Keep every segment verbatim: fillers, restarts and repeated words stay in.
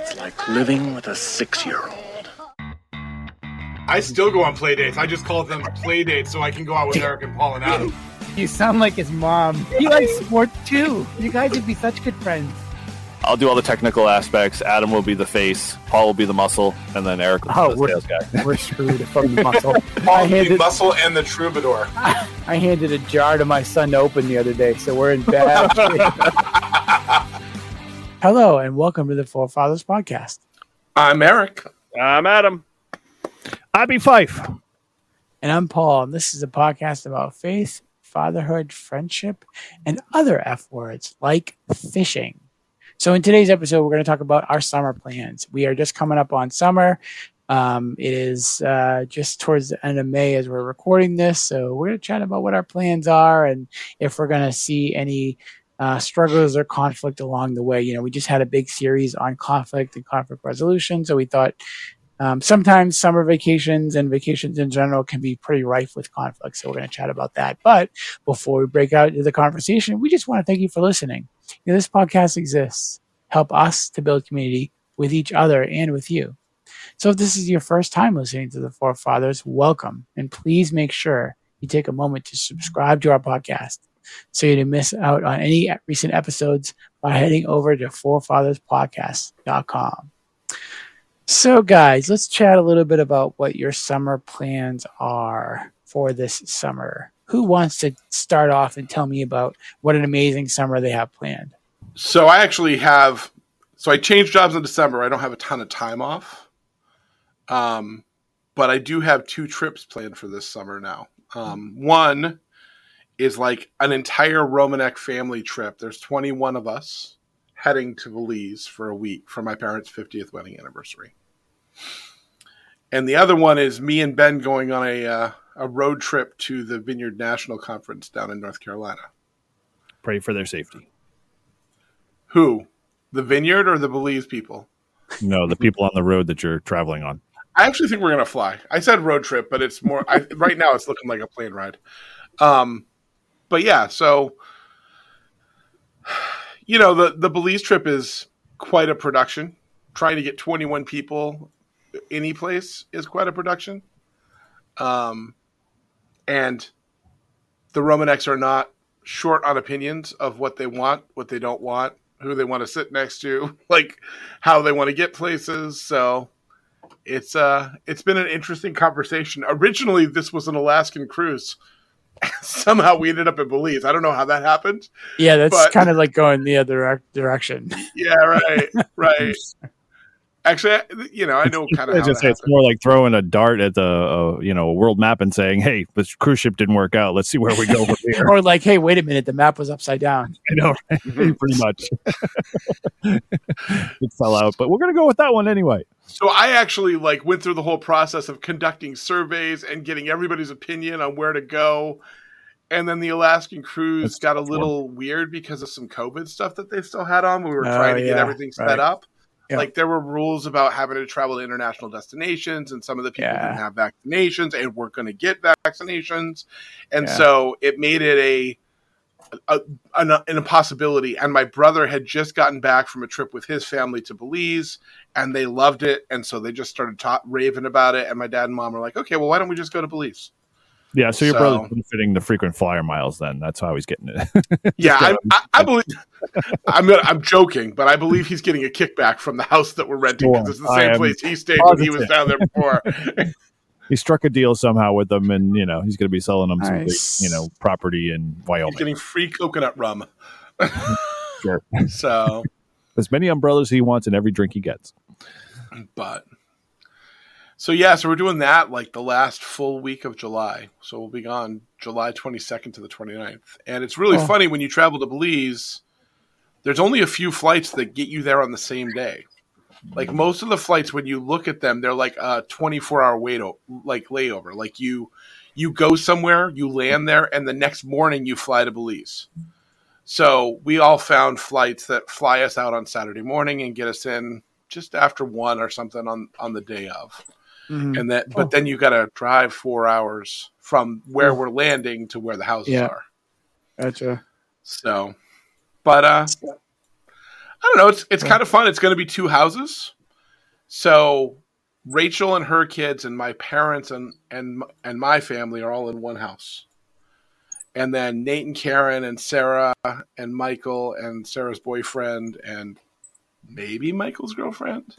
It's like living with a six-year-old. I still go on play dates. I just call them play dates so I can go out with Eric and Paul and Adam. You sound like his mom. He likes sports too. You guys would be such good friends. I'll do all the technical aspects. Adam will be the face. Paul will be the muscle, and then Eric will be oh, the we're, sales guy. We're screwed from the muscle. Paul will be the muscle and the troubadour. I, I handed a jar to my son to open the other day, so we're in bad shape. Hello, and welcome to the four Fathers podcast. I'm Eric. I'm Adam. I be Fife. And I'm Paul, and this is a podcast about faith, fatherhood, friendship, and other F words like fishing. So in today's episode, we're going to talk about our summer plans. We are just coming up on summer. Um, it is uh, just towards the end of May as we're recording this. So we're going to chat about what our plans are and if we're going to see any uh, struggles or conflict along the way. You know, we just had a big series on conflict and conflict resolution. So we thought um, sometimes summer vacations and vacations in general can be pretty rife with conflict. So we're going to chat about that. But before we break out into the conversation, we just want to thank you for listening. You know, this podcast exists. Help us to build community with each other and with you. So if this is your first time listening to the four Fathers, welcome. And please make sure you take a moment to subscribe to our podcast so you don't miss out on any recent episodes by heading over to four fathers podcast dot com. So guys, let's chat a little bit about what your summer plans are for this summer. Who wants to start off and tell me about what an amazing summer they have planned? So I actually have, so I changed jobs in December. I don't have a ton of time off. Um, but I do have two trips planned for this summer now. Um, one is like an entire Romanek family trip. There's twenty-one of us heading to Belize for a week for my parents' fiftieth wedding anniversary. And the other one is me and Ben going on a, uh, a road trip to the Vineyard National Conference down in North Carolina. Pray for their safety. Who? The Vineyard or the Belize people? No, the people on the road that you're traveling on. I actually think we're going to fly. I said road trip, but it's more, I, right now it's looking like a plane ride. Um, but yeah, so, you know, the, the Belize trip is quite a production. Trying to get twenty-one people any place is quite a production. Um, and the Romaneks are not short on opinions of what they want, what they don't want, who they want to sit next to, like how they want to get places. So it's uh, it's been an interesting conversation. Originally, this was an Alaskan cruise. Somehow we ended up in Belize. I don't know how that happened. Yeah, that's kind of like going the other direction. Yeah, right, right. Actually, you know, I know kind of. I just say it's more like throwing a dart at the uh, you know world map and saying, "Hey, this cruise ship didn't work out. Let's see where we go from here." Or like, "Hey, wait a minute, the map was upside down." I know, right? Pretty much. It fell out, but we're gonna go with that one anyway. So I actually like went through the whole process of conducting surveys and getting everybody's opinion on where to go, and then the Alaskan cruise That's got a little warm. weird because of some COVID stuff that they still had on. We were oh, trying to yeah, get everything right. set up. Yeah. Like there were rules about having to travel to international destinations and some of the people yeah. didn't have vaccinations and weren't going to get vaccinations. And yeah. so it made it a, a an, an impossibility. And my brother had just gotten back from a trip with his family to Belize and they loved it. And so they just started ta- raving about it. And my dad and mom were like, okay, well, why don't we just go to Belize? Yeah. So your so, brother's benefiting the frequent flyer miles then. That's how he's getting it. yeah. I, I, I believe I'm I'm joking, but I believe he's getting a kickback from the house that we're renting because sure. it's the same place he stayed positive. when he was down there before. He struck a deal somehow with them and, you know, he's going to be selling them nice. some, you know, property in Wyoming. He's getting free coconut rum. Sure. So as many umbrellas he wants and every drink he gets. But So, yeah, so we're doing that like the last full week of July. So we'll be gone July twenty-second to the twenty-ninth. And it's really oh. funny when you travel to Belize, there's only a few flights that get you there on the same day. Like most of the flights, when you look at them, they're like a twenty-four hour wait, o- like layover. Like you, you go somewhere, you land there, and the next morning you fly to Belize. So we all found flights that fly us out on Saturday morning and get us in just after one or something on, on the day of. Mm-hmm. And that, but oh. then you got to drive four hours from where we're landing to where the houses yeah. are. Gotcha. So, but uh, I don't know. It's it's kind of fun. It's going to be two houses. So Rachel and her kids and my parents and and and my family are all in one house. And then Nate and Karen and Sarah and Michael and Sarah's boyfriend and maybe Michael's girlfriend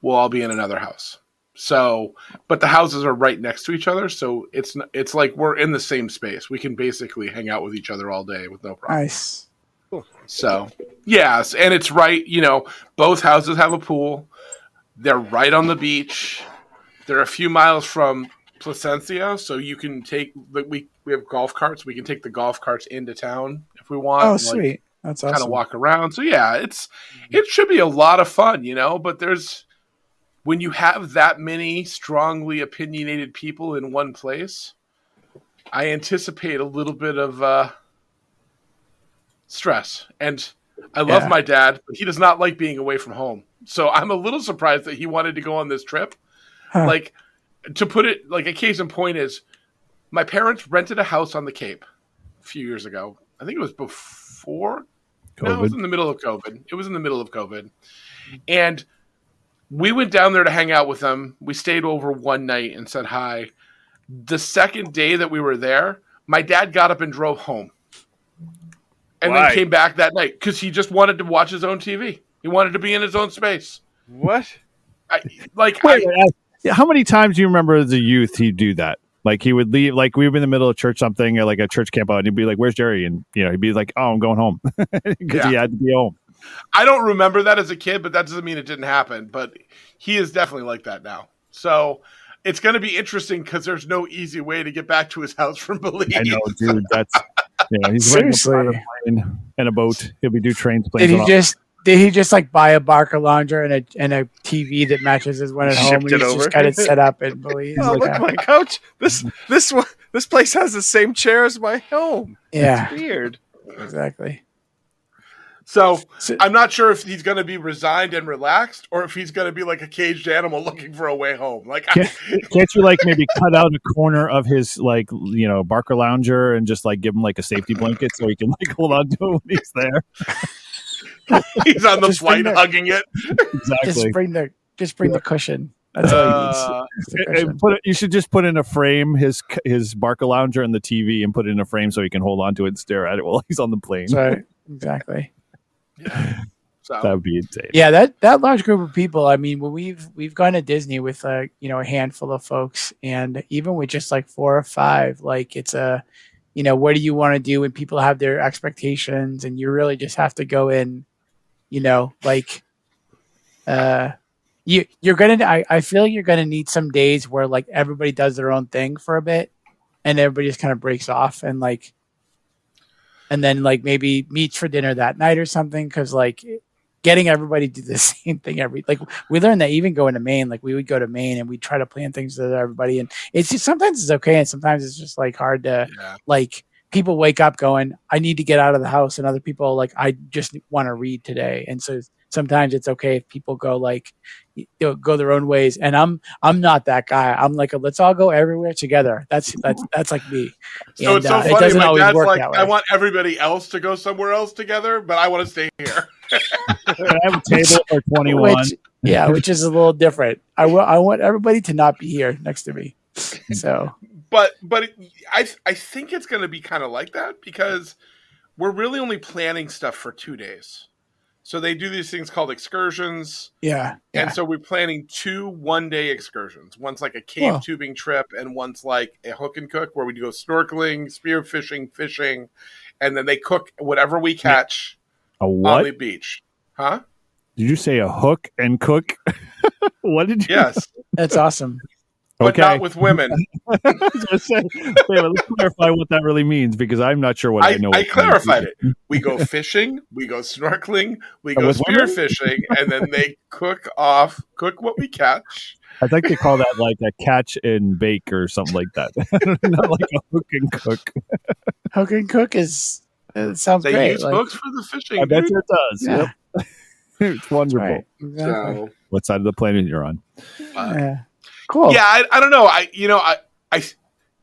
will all be in another house. So, but the houses are right next to each other, so it's it's like we're in the same space. We can basically hang out with each other all day with no problem. Nice. Cool. So, yes, and it's right, you know, both houses have a pool. They're right on the beach. They're a few miles from Placencia, so you can take the we we have golf carts. We can take the golf carts into town if we want. Oh, sweet. Like, that's kinda awesome. Kind of walk around. So, yeah, it's it should be a lot of fun, you know, but there's when you have that many strongly opinionated people in one place, I anticipate a little bit of uh, stress. And I love yeah. my dad, but he does not like being away from home. So I'm a little surprised that he wanted to go on this trip. Huh. Like, to put it, like a case in point is my parents rented a house on the Cape a few years ago. I think it was before COVID. No, it was in the middle of COVID. It was in the middle of COVID. And we went down there to hang out with them. We stayed over one night and said hi. The second day that we were there, my dad got up and drove home. And Why? Then came back that night because he just wanted to watch his own T V. He wanted to be in his own space. What? I, like, Wait, I, how many times do you remember as a youth he'd do that? Like, he would leave, like, we were in the middle of church something, or like a church camp out, and he'd be like, where's Jerry? And, you know, he'd be like, oh, I'm going home because yeah. he had to be home. I don't remember that as a kid, but that doesn't mean it didn't happen. But he is definitely like that now. So it's going to be interesting because there's no easy way to get back to his house from Belize. I know, dude. That's you know, he's seriously a plane and a boat. He'll be do trains. Did he just did he just like buy a Barco lounger and a and a T V that matches his one at home? And he's just got it set up in Belize. Oh, look at my couch. This this one this place has the same chair as my home. Yeah, it's weird. Exactly. So I'm not sure if he's going to be resigned and relaxed or if he's going to be like a caged animal looking for a way home. Like, can't, I... can't you like maybe cut out a corner of his, like, you know, Barker lounger and just like give him like a safety blanket so he can like hold on to it when he's there? He's on the just flight the, hugging it. Exactly. Just bring the, just bring the cushion. That's uh, all you need. Put it, you should just put in a frame his his Barker lounger and the T V and put it in a frame so he can hold on to it and stare at it while he's on the plane. So, exactly. Yeah. So. That would be insane. Yeah, that, that large group of people. I mean, when we've we've gone to Disney with a you know a handful of folks, and even with just like four or five, like it's a, you know, what do you want to do when people have their expectations, and you really just have to go in, you know, like, uh, you you're gonna. I, I feel like you're gonna need some days where like everybody does their own thing for a bit, and everybody just kind of breaks off and like. And then, like, maybe meet for dinner that night or something. Because, like, getting everybody to do the same thing every... Like, we learned that even going to Maine. Like, we would go to Maine and we'd try to plan things with everybody. And it's just... Sometimes it's okay. And sometimes it's just, like, hard to... Yeah. Like, people wake up going, I need to get out of the house. And other people, like, I just want to read today. And so sometimes it's okay if people go, like... You know, go their own ways. And I'm I'm not that guy. I'm like, let's all go everywhere together. That's that's that's like me. So and, it's so uh, funny. It doesn't always work like, that way. I want everybody else to go somewhere else together, but I want to stay here. I have a table for twenty-one. Which, yeah, which is a little different. I will. I want everybody to not be here next to me. So, but but it, I I think it's going to be kind of like that because we're really only planning stuff for two days. So they do these things called excursions. Yeah. And yeah. so we're planning two one-day excursions. One's like a cave Whoa. tubing trip, and one's like a hook and cook where we go snorkeling, spearfishing, fishing, and then they cook whatever we catch a what? on the beach. Huh? Did you say a hook and cook? What did you Yes. Know? That's awesome. But okay. not with women. saying, wait, let's clarify what that really means because I'm not sure what I, I know. I clarified it. We go fishing, we go snorkeling, we go spearfishing, and then they cook off, cook what we catch. I think they call that like a catch and bake or something like that. Not like a hook and cook. Hook and cook is it sounds they great. They use like, hooks for the fishing. I bet dude. it does. Yeah. Yep. It's wonderful. Right. Exactly. So, what side of the planet you're on? Uh, yeah. Cool. Yeah, I, I don't know. I, you know, I, I,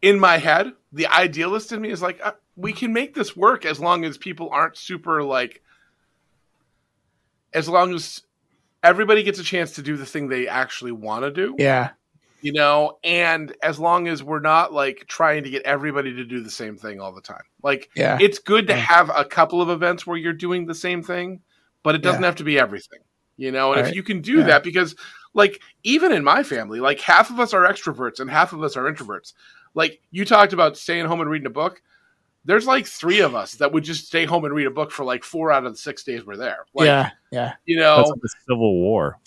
in my head, the idealist in me is like, uh, we can make this work as long as people aren't super like as long as everybody gets a chance to do the thing they actually want to do. Yeah. You know, and as long as we're not like trying to get everybody to do the same thing all the time. Like, yeah. it's good to yeah. have a couple of events where you're doing the same thing, but it doesn't yeah. have to be everything, you know? And all if right. you can do yeah. that, because like, even in my family, like half of us are extroverts and half of us are introverts. Like you talked about staying home and reading a book. There's like three of us that would just stay home and read a book for like four out of the six days we're there. Like, yeah. Yeah. You know, that's like the Civil War.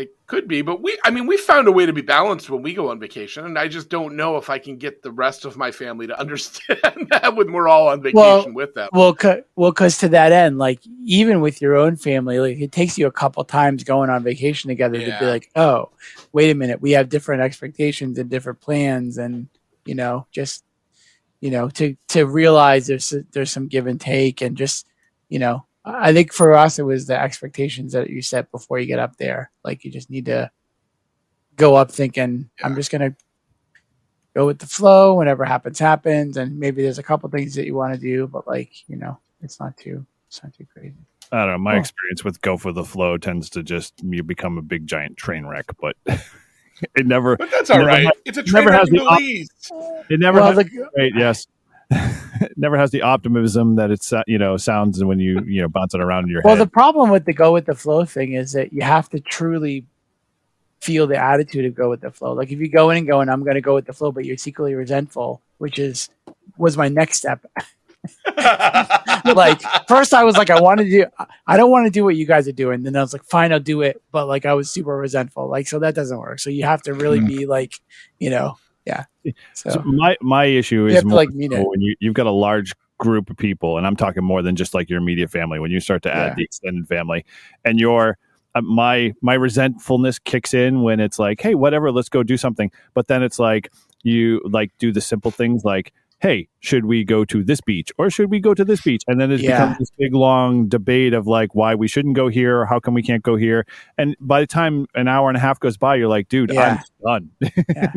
It could be, but we, I mean, we found a way to be balanced when we go on vacation, and I just don't know if I can get the rest of my family to understand that when we're all on vacation well, with them. Well, cu- well, because to that end, like, even with your own family, like, it takes you a couple times going on vacation together yeah. to be like, oh, wait a minute, we have different expectations and different plans, and, you know, just, you know, to, to realize there's there's some give and take, and just, you know, I think for us, it was the expectations that you set before you get up there. Like you just need to go up thinking, yeah. I'm just going to go with the flow. Whatever happens, happens. And maybe there's a couple things that you want to do, but like, you know, it's not too, it's not too crazy. I don't know. My oh. experience with go for the flow tends to just you become a big giant train wreck, but it never, but that's all it right. Has, it's a train wreck in Belize. It never well, has, the, right, yes. It never has the optimism that it's uh, you know sounds when you you know bounce it around in your well, head. Well, the problem with the go with the flow thing is that you have to truly feel the attitude of go with the flow. Like if you go in and go and I'm going to go with the flow, but you're secretly resentful, which is was my next step. Like first I was like I want to do I don't want to do what you guys are doing. Then I was like fine I'll do it, but like I was super resentful. Like so that doesn't work. So you have to really be like you know. Yeah. So. so my my issue is more like when you, you've got a large group of people, and I'm talking more than just like your immediate family. When you start to add yeah. the extended family, and your uh, my my resentfulness kicks in when it's like, hey, whatever, let's go do something. But then it's like you like do the simple things like, hey, should we go to this beach or should we go to this beach? And then it yeah. becomes this big long debate of like why we shouldn't go here or how come we can't go here. And by the time an hour and a half goes by, you're like, dude, yeah. I'm done. Yeah.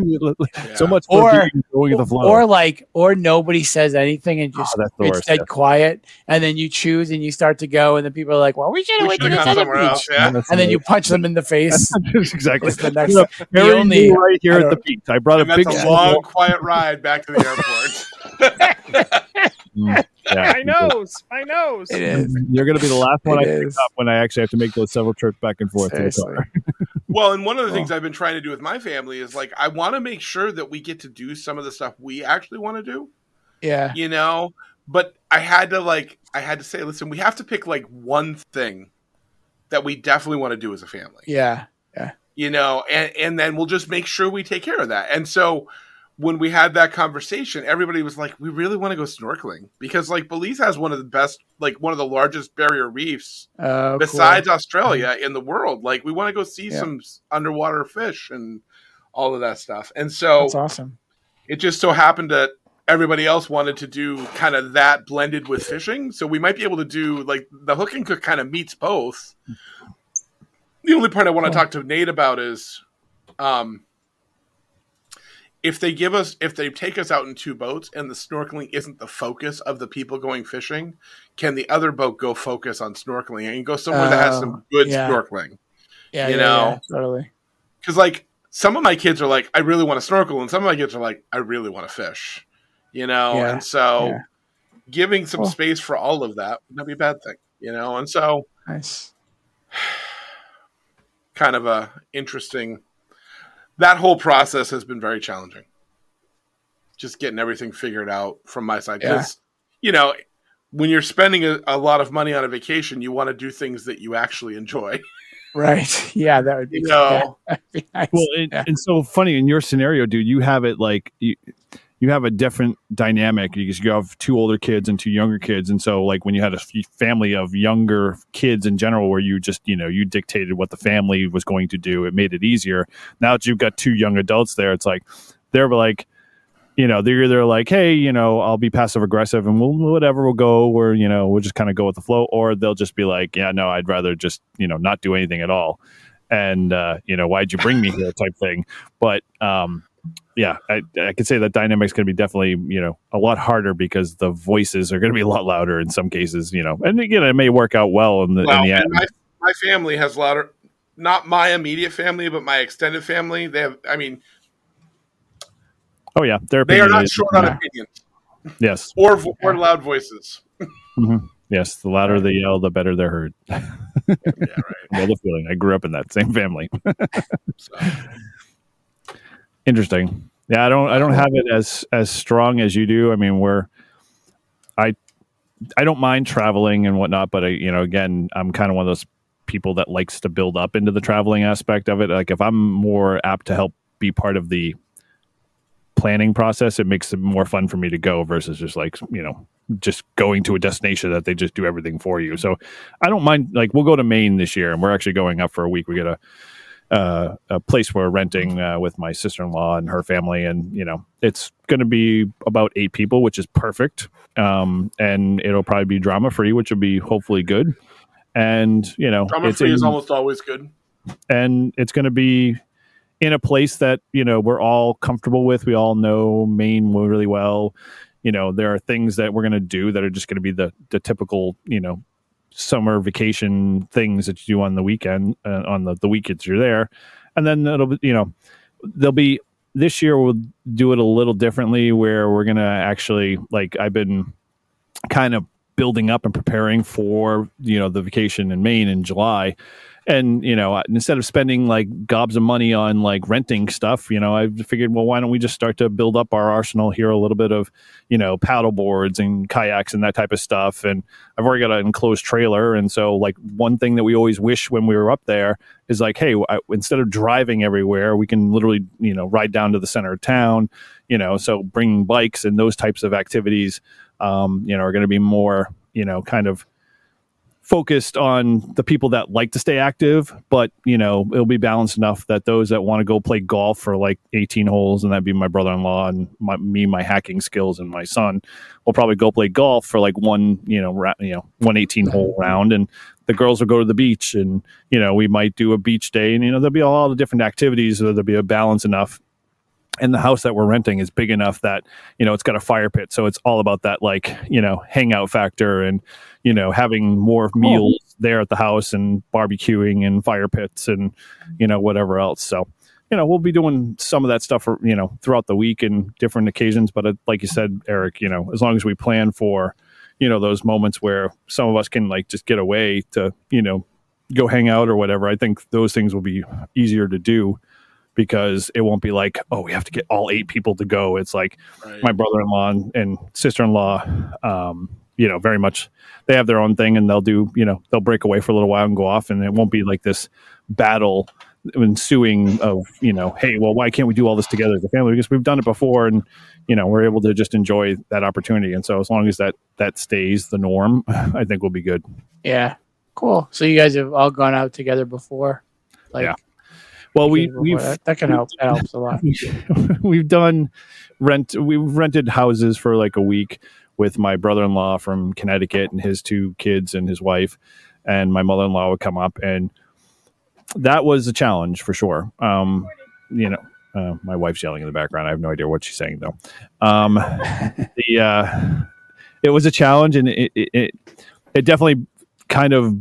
So yeah. much for being going with the flow. Or like, or nobody says anything and just oh, it's dead yeah. quiet. And then you choose and you start to go, and then people are like, well, we should have went to this other beach. Yeah. And, and then you punch them in the face. Exactly. It's the next. The only right here at the beach. I brought and a big a long quiet ride back to the airport. mm, yeah. I knows. I knows. It is. You're going to be the last one it I pick up when I actually have to make those several trips back and forth. The well, and one of the well. things I've been trying to do with my family is like I want to make sure that we get to do some of the stuff we actually want to do. Yeah, you know. But I had to like I had to say, listen, we have to pick like one thing that we definitely want to do as a family. Yeah, yeah. You know, and and then we'll just make sure we take care of that. And so. When we had that conversation, everybody was like, we really want to go snorkeling because like Belize has one of the best, like one of the largest barrier reefs uh, besides cool. Australia in the world. Like we want to go see yeah. some underwater fish and all of that stuff. And so that's awesome. It just so happened that everybody else wanted to do kind of that blended with fishing. So we might be able to do like the hook and cook kind of meets both. The only part I want to cool. talk to Nate about is, um, If they give us, if they take us out in two boats and the snorkeling isn't the focus of the people going fishing, can the other boat go focus on snorkeling and go somewhere oh, that has some good yeah. snorkeling? Yeah, you yeah, know, yeah, totally. Because like some of my kids are like, I really want to snorkel, and some of my kids are like, I really want to fish. You know, yeah, and so yeah. giving some cool. space for all of that would not be a bad thing. You know, and so nice, kind of a interesting. That whole process has been very challenging. Just getting everything figured out from my side. Because, yeah. you know, when you're spending a, a lot of money on a vacation, you want to do things that you actually enjoy. Right. Yeah, that would be, you know, yeah, that'd be nice. Well, it, yeah. and so funny in your scenario, dude, you have it like you, you have a different dynamic because you have two older kids and two younger kids. And so like when you had a family of younger kids in general, where you just, you know, you dictated what the family was going to do, it made it easier. Now that you've got two young adults there, it's like, they're like, you know, they're either like, hey, you know, I'll be passive aggressive and we'll, whatever, we'll go, or, you know, we'll just kind of go with the flow, or they'll just be like, yeah, no, I'd rather just, you know, not do anything at all. And, uh, you know, why'd you bring me here type thing. But, um, yeah, I, I could say that dynamic's going to be definitely, you know, a lot harder because the voices are going to be a lot louder in some cases, you know. And again, it may work out well in the, well, in the end. My, my family has louder, not my immediate family, but my extended family. They have, I mean, oh yeah, they're they are not short yeah. on opinions. Yes, or vo- or loud voices. Mm-hmm. Yes, the louder they yell, the better they're heard. Yeah, right. Well, the feeling. I grew up in that same family. So. Interesting. Yeah, I don't. I don't have it as as strong as you do. I mean, we're. I, I don't mind traveling and whatnot, but I, you know, again, I'm kind of one of those people that likes to build up into the traveling aspect of it. Like, if I'm more apt to help be part of the planning process, it makes it more fun for me to go versus just like, you know, just going to a destination that they just do everything for you. So I don't mind, like, we'll go to Maine this year and we're actually going up for a week. We got a uh, a place we're renting uh, with my sister-in-law and her family. And, you know, it's going to be about eight people, which is perfect. Um, and it'll probably be drama-free, which will be hopefully good. And, you know, drama-free is almost always good. And it's going to be in a place that, you know, we're all comfortable with. We all know Maine really well. You know, there are things that we're going to do that are just going to be the, the typical, you know, summer vacation things that you do on the weekend, uh, on the, the weekends you're there. And then it'll be, you know, there'll be, this year we'll do it a little differently where we're going to actually, like, I've been kind of building up and preparing for, you know, the vacation in Maine in July. And, you know, instead of spending like gobs of money on like renting stuff, you know, I figured, well, why don't we just start to build up our arsenal here a little bit of, you know, paddle boards and kayaks and that type of stuff. And I've already got an enclosed trailer. And so, like, one thing that we always wish when we were up there is like, hey, I, instead of driving everywhere, we can literally, you know, ride down to the center of town, you know, so bringing bikes and those types of activities, um, you know, are going to be more, you know, kind of focused on the people that like to stay active, but, you know, it'll be balanced enough that those that want to go play golf for like eighteen holes, and that'd be my brother-in-law and my, me, my hacking skills, and my son will probably go play golf for like one, you know, ra- you know, one eighteen hole round, and the girls will go to the beach, and, you know, we might do a beach day, and, you know, there'll be all the different activities, so there'll be a balance enough. And the house that we're renting is big enough that, you know, it's got a fire pit. So it's all about that, like, you know, hangout factor and, you know, having more meals oh. there at the house and barbecuing and fire pits and, you know, whatever else. So, you know, we'll be doing some of that stuff, for, you know, throughout the week and different occasions. But uh, like you said, Eric, you know, as long as we plan for, you know, those moments where some of us can like just get away to, you know, go hang out or whatever, I think those things will be easier to do. Because it won't be like, oh, we have to get all eight people to go. It's like right. my brother-in-law and, and sister-in-law, um, you know, very much, they have their own thing, and they'll do, you know, they'll break away for a little while and go off, and it won't be like this battle ensuing of, you know, hey, well, why can't we do all this together as a family? Because we've done it before, and, you know, we're able to just enjoy that opportunity. And so as long as that, that stays the norm, I think we'll be good. Yeah. Cool. So you guys have all gone out together before? Like, yeah. Well, we we've that, that can help. That helps a lot. We've done rent. We've rented houses for like a week with my brother-in-law from Connecticut and his two kids and his wife, and my mother-in-law would come up, and that was a challenge for sure. Um, you know, uh, my wife's yelling in the background. I have no idea what she's saying though. Um, the uh, it was a challenge, and it it it, it definitely kind of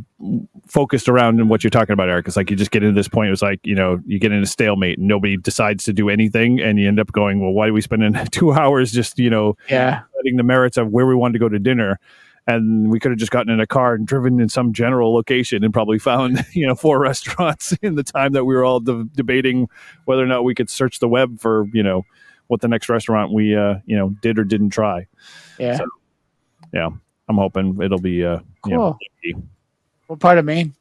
focused around what you're talking about, Eric. It's like you just get into this point, it was like, you know, you get in a stalemate and nobody decides to do anything, and you end up going, well, why are we spending two hours just, you know, yeah. deciding the merits of where we wanted to go to dinner? And we could have just gotten in a car and driven in some general location and probably found, you know, four restaurants in the time that we were all de- debating whether or not we could search the web for, you know, what the next restaurant we, uh, you know, did or didn't try. Yeah. So, yeah. I'm hoping it'll be uh, cool. You know, easy. What part of Maine?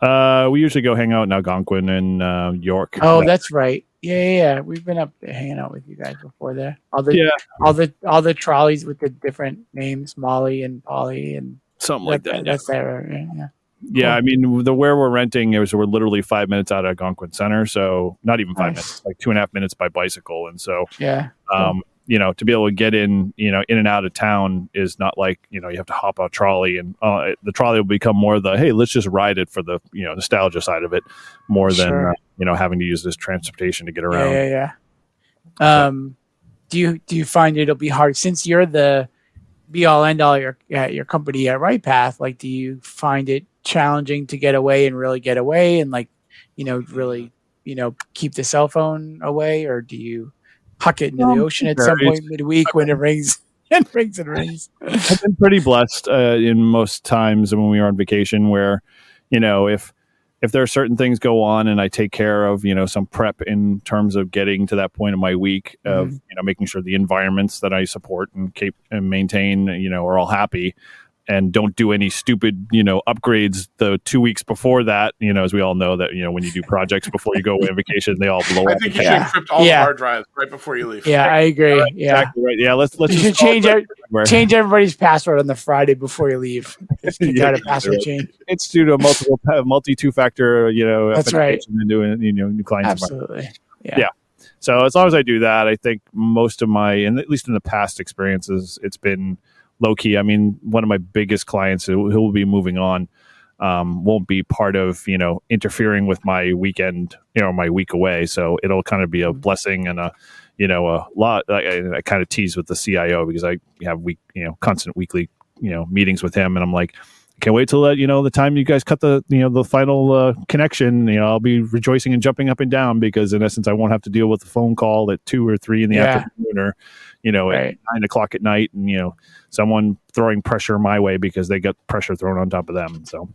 Uh, we usually go hang out in Algonquin and uh, York. Oh, that's right. Yeah, yeah, yeah. We've been up there hanging out with you guys before there. All the yeah. all the all the trolleys with the different names, Molly and Polly and something like that. that. That's yeah. there. Yeah. Yeah. Yeah, I mean, the where we're renting is we're literally five minutes out of Algonquin Center, so not even five nice. minutes, like two and a half minutes by bicycle, and so yeah. Um, you know, to be able to get in, you know, in and out of town is not like, you know, you have to hop a trolley, and uh, the trolley will become more the, hey, let's just ride it for the, you know, nostalgia side of it more sure. than, uh, you know, having to use this transportation to get around. Yeah, yeah, yeah. Um, do you do you find it'll be hard since you're the be all end all your at your company at Right Path? Like, do you find it challenging to get away and really get away and like, you know, really, you know, keep the cell phone away, or do you huck it into no, the ocean at some point midweek when it rings and rings and rings? I've been pretty blessed uh, in most times when we are on vacation, where, you know, if if there are certain things go on and I take care of, you know, some prep in terms of getting to that point of my week of, mm-hmm. you know, making sure the environments that I support and keep and maintain, you know, are all happy and don't do any stupid, you know, upgrades the two weeks before that, you know, as we all know that, you know, when you do projects before you go away on vacation, they all blow up. I think you yeah. should encrypt all yeah. the hard drives right before you leave. Yeah, right? I agree. Right, yeah. Exactly right. Yeah, let's, let's just change every, change everybody's password on the Friday before you leave. Just keep yeah, out a password right. change. It's due to multiple, multi two-factor, you know, that's right. And doing, you know, new clients. Absolutely. Yeah. yeah. So as long as I do that, I think most of my, and at least in the past experiences, it's been low key. I mean, one of my biggest clients who will be moving on um, won't be part of, you know, interfering with my weekend, you know, my week away. So it'll kind of be a blessing and a, you know, a lot. I, I kind of tease with the C I O because I have week, you know, constant weekly, you know, meetings with him, and I'm like, can't wait till uh, you know, the time you guys cut the, you know, the final uh, connection. You know, I'll be rejoicing and jumping up and down because in essence, I won't have to deal with a phone call at two or three in the yeah. afternoon, or, you know, right. at nine o'clock at night, and, you know, someone throwing pressure my way because they got pressure thrown on top of them. So,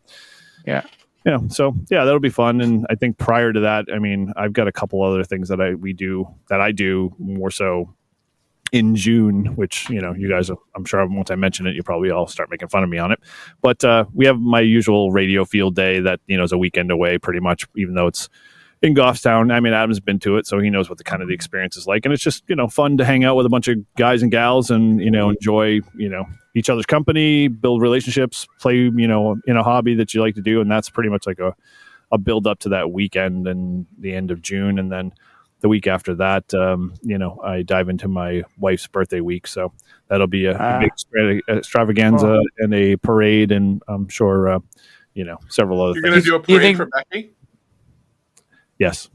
yeah, yeah. So yeah, that'll be fun. And I think prior to that, I mean, I've got a couple other things that I we do that I do more so in June, which, you know, you guys, I'm sure once I mention it, you probably all start making fun of me on it. But uh, we have my usual radio field day that, you know, is a weekend away pretty much, even though it's in Goffstown. I mean, Adam's been to it, so he knows what the kind of the experience is like. And it's just, you know, fun to hang out with a bunch of guys and gals and, you know, enjoy, you know, each other's company, build relationships, play, you know, in a hobby that you like to do. And that's pretty much like a, a build up to that weekend and the end of June. And then the week after that, um, you know, I dive into my wife's birthday week. So that'll be a, ah. a big extra- extravaganza oh. and a parade. And I'm sure, uh, you know, several other You're things. You're going to do a parade do think- for Becky? Yes.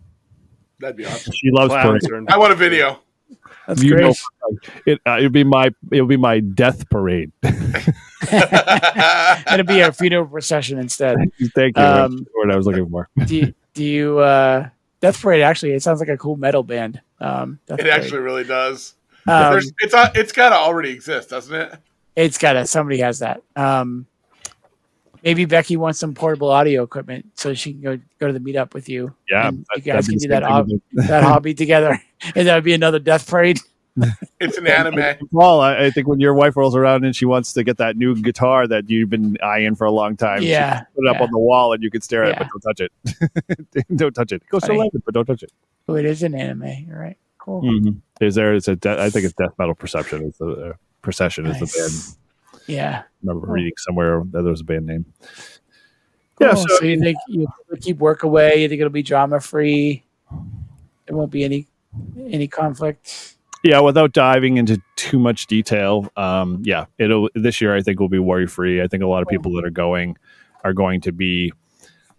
That'd be awesome. She loves parades. I want a video. That's you great. Know, it, uh, it'd be my, it'll be my death parade. It'll be a funeral procession instead. Thank you. Um, That's what I was looking for. Do you, do you uh, Death Parade, actually, it sounds like a cool metal band. Um, it Parade. Actually really does. Um, it's it's got to already exist, doesn't it? It's got to. Somebody has that. Um, maybe Becky wants some portable audio equipment so she can go, go to the meetup with you. Yeah. And you guys can do that, ob- that hobby together. And that would be another Death Parade. It's an anime. Paul, I, I think when your wife rolls around and she wants to get that new guitar that you've been eyeing for a long time, yeah, she put it up yeah. on the wall and you can stare at yeah. it, but don't touch it. Don't touch it. Go still like it, but don't touch it. Oh, it is an anime. You're right. Cool. Mm-hmm. Is there? It's a. De- I think it's Death Metal Perception. Is the uh, Procession nice. Is the band? Yeah. I remember cool. reading somewhere that there was a band name. Cool. Yeah. So, so you think you keep work away? You think it'll be drama free? There won't be any any conflict. Yeah, without diving into too much detail, um, yeah, it'll this year I think will be worry-free. I think a lot of people that are going are going to be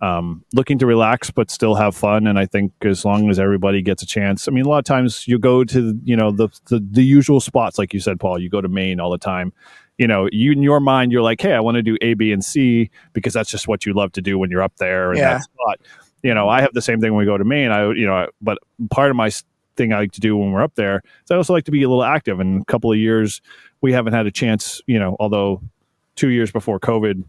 um, looking to relax but still have fun. And I think as long as everybody gets a chance, I mean, a lot of times you go to you know the the, the usual spots, like you said, Paul. You go to Maine all the time. You know, you in your mind, you're like, hey, I want to do A, B, and C because that's just what you love to do when you're up there in yeah. that spot. You know, I have the same thing when we go to Maine. I you know, but part of my thing I like to do when we're up there is I also like to be a little active. And a couple of years we haven't had a chance, you know, although two years before COVID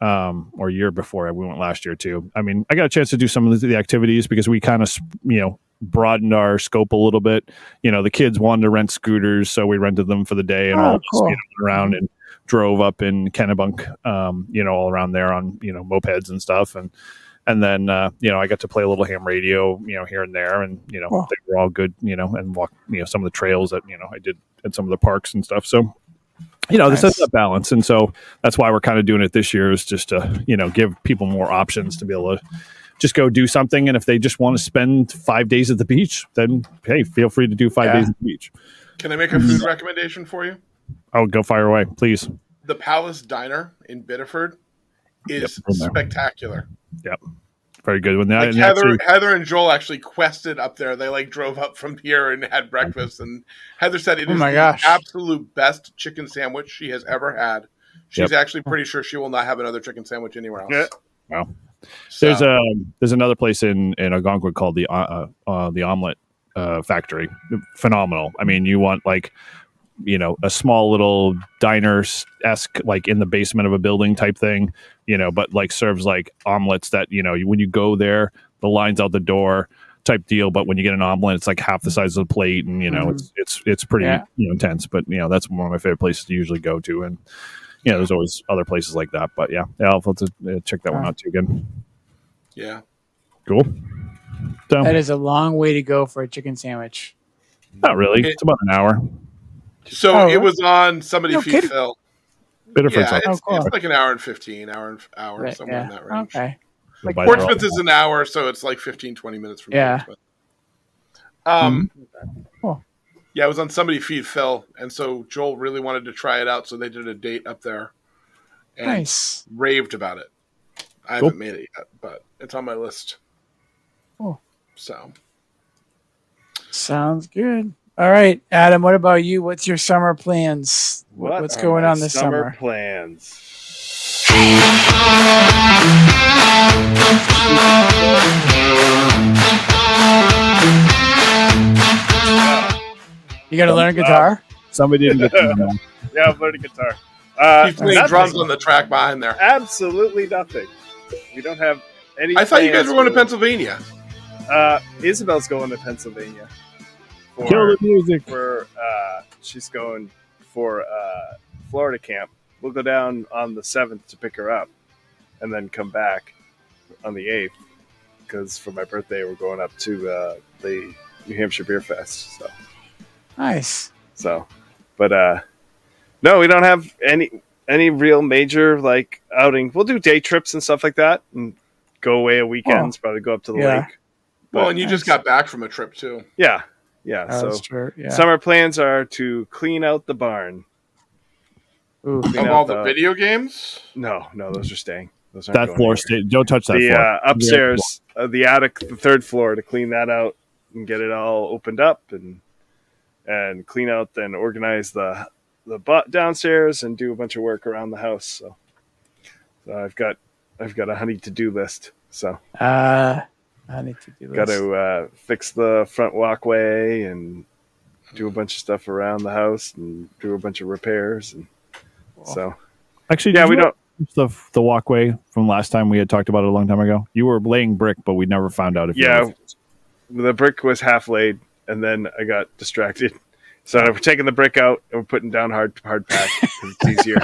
um or a year before we went last year too, I mean, I got a chance to do some of the activities because we kind of, you know, broadened our scope a little bit. You know, the kids wanted to rent scooters, so we rented them for the day and oh, all cool. just around and drove up in Kennebunk, um you know, all around there on, you know, mopeds and stuff. And And then, uh, you know, I got to play a little ham radio, you know, here and there. And, you know, oh. they were all good, you know, and walk, you know, some of the trails that, you know, I did at some of the parks and stuff. So, you know, nice. This is a balance. And so that's why we're kind of doing it this year is just to, you know, give people more options to be able to just go do something. And if they just want to spend five days at the beach, then, hey, feel free to do five yeah. days at the beach. Can I make a food recommendation for you? Oh, go fire away, please. The Palace Diner in Biddeford is yep, spectacular. Yep. very good one. Like Heather, actually, Heather and Joel actually quested up there. They like drove up from here and had breakfast. And Heather said it oh is the gosh. absolute best chicken sandwich she has ever had. She's yep. actually pretty sure she will not have another chicken sandwich anywhere else. Yeah. Wow. So. There's a there's another place in, in Algonquin called the uh, uh, the Omelet uh, Factory. Phenomenal. I mean, you want like, you know, a small little diner-esque, like in the basement of a building type thing, you know, but like serves like omelets that, you know, when you go there, the line's out the door type deal. But when you get an omelet, it's like half the size of the plate, and you know, mm-hmm. it's it's it's pretty yeah. you know, intense. But you know, that's one of my favorite places to usually go to, and you know, there's always other places like that. But yeah, yeah I'll have to check that All one right. out too again. Yeah, cool. So, that is a long way to go for a chicken sandwich. Not really. It, it's about an hour. So oh, it was on Somebody no Feed Phil. Yeah, it's, oh, cool. it's like an hour and fifteen, hour and hour, right, somewhere yeah. in that range. Okay. Like Portsmouth is an hour, so it's like fifteen, twenty minutes from yeah. Portsmouth. Um, cool. Yeah, it was on Somebody Feed Phil, and so Joel really wanted to try it out, so they did a date up there and nice. raved about it. I cool. haven't made it yet, but it's on my list. Cool. So. Sounds good. All right, Adam, what about you? What's your summer plans? What What's going on this summer? Summer plans. You got to learn guitar? Uh, Somebody didn't get that. Yeah, I've learned guitar. Uh, He's playing drums on the track behind there. Absolutely nothing. We don't have any. I thought you guys were going to Pennsylvania. Uh, Isabel's going to Pennsylvania. For, Kill the music. For, uh, she's going for uh, Florida camp. We'll go down on the seventh to pick her up and then come back on the eighth because for my birthday, we're going up to uh, the New Hampshire Beer Fest. So. Nice. So, but uh, no, we don't have any any real major like outing. We'll do day trips and stuff like that and go away at weekends, oh. probably go up to the yeah. lake. But, well, and you nice. just got back from a trip too. Yeah. Yeah, oh, so true. Yeah. Summer plans are to clean out the barn. Ooh, of all the, the video games? No, no, those are staying. Those aren't that floor stay. Don't touch that the, floor. Uh, upstairs, yeah. uh, the attic, the third floor, to clean that out and get it all opened up and and clean out and organize the the butt downstairs and do a bunch of work around the house. So, so I've got I've got a honey to do list. So. Uh I need to do this. Got to uh, fix the front walkway and do a bunch of stuff around the house and do a bunch of repairs. And cool. So, actually, yeah, we don't the the walkway from last time we had talked about it a long time ago. You were laying brick, but we never found out if yeah, you were... the brick was half laid, and then I got distracted. So we're taking the brick out and we're putting down hard hard pack because it's easier.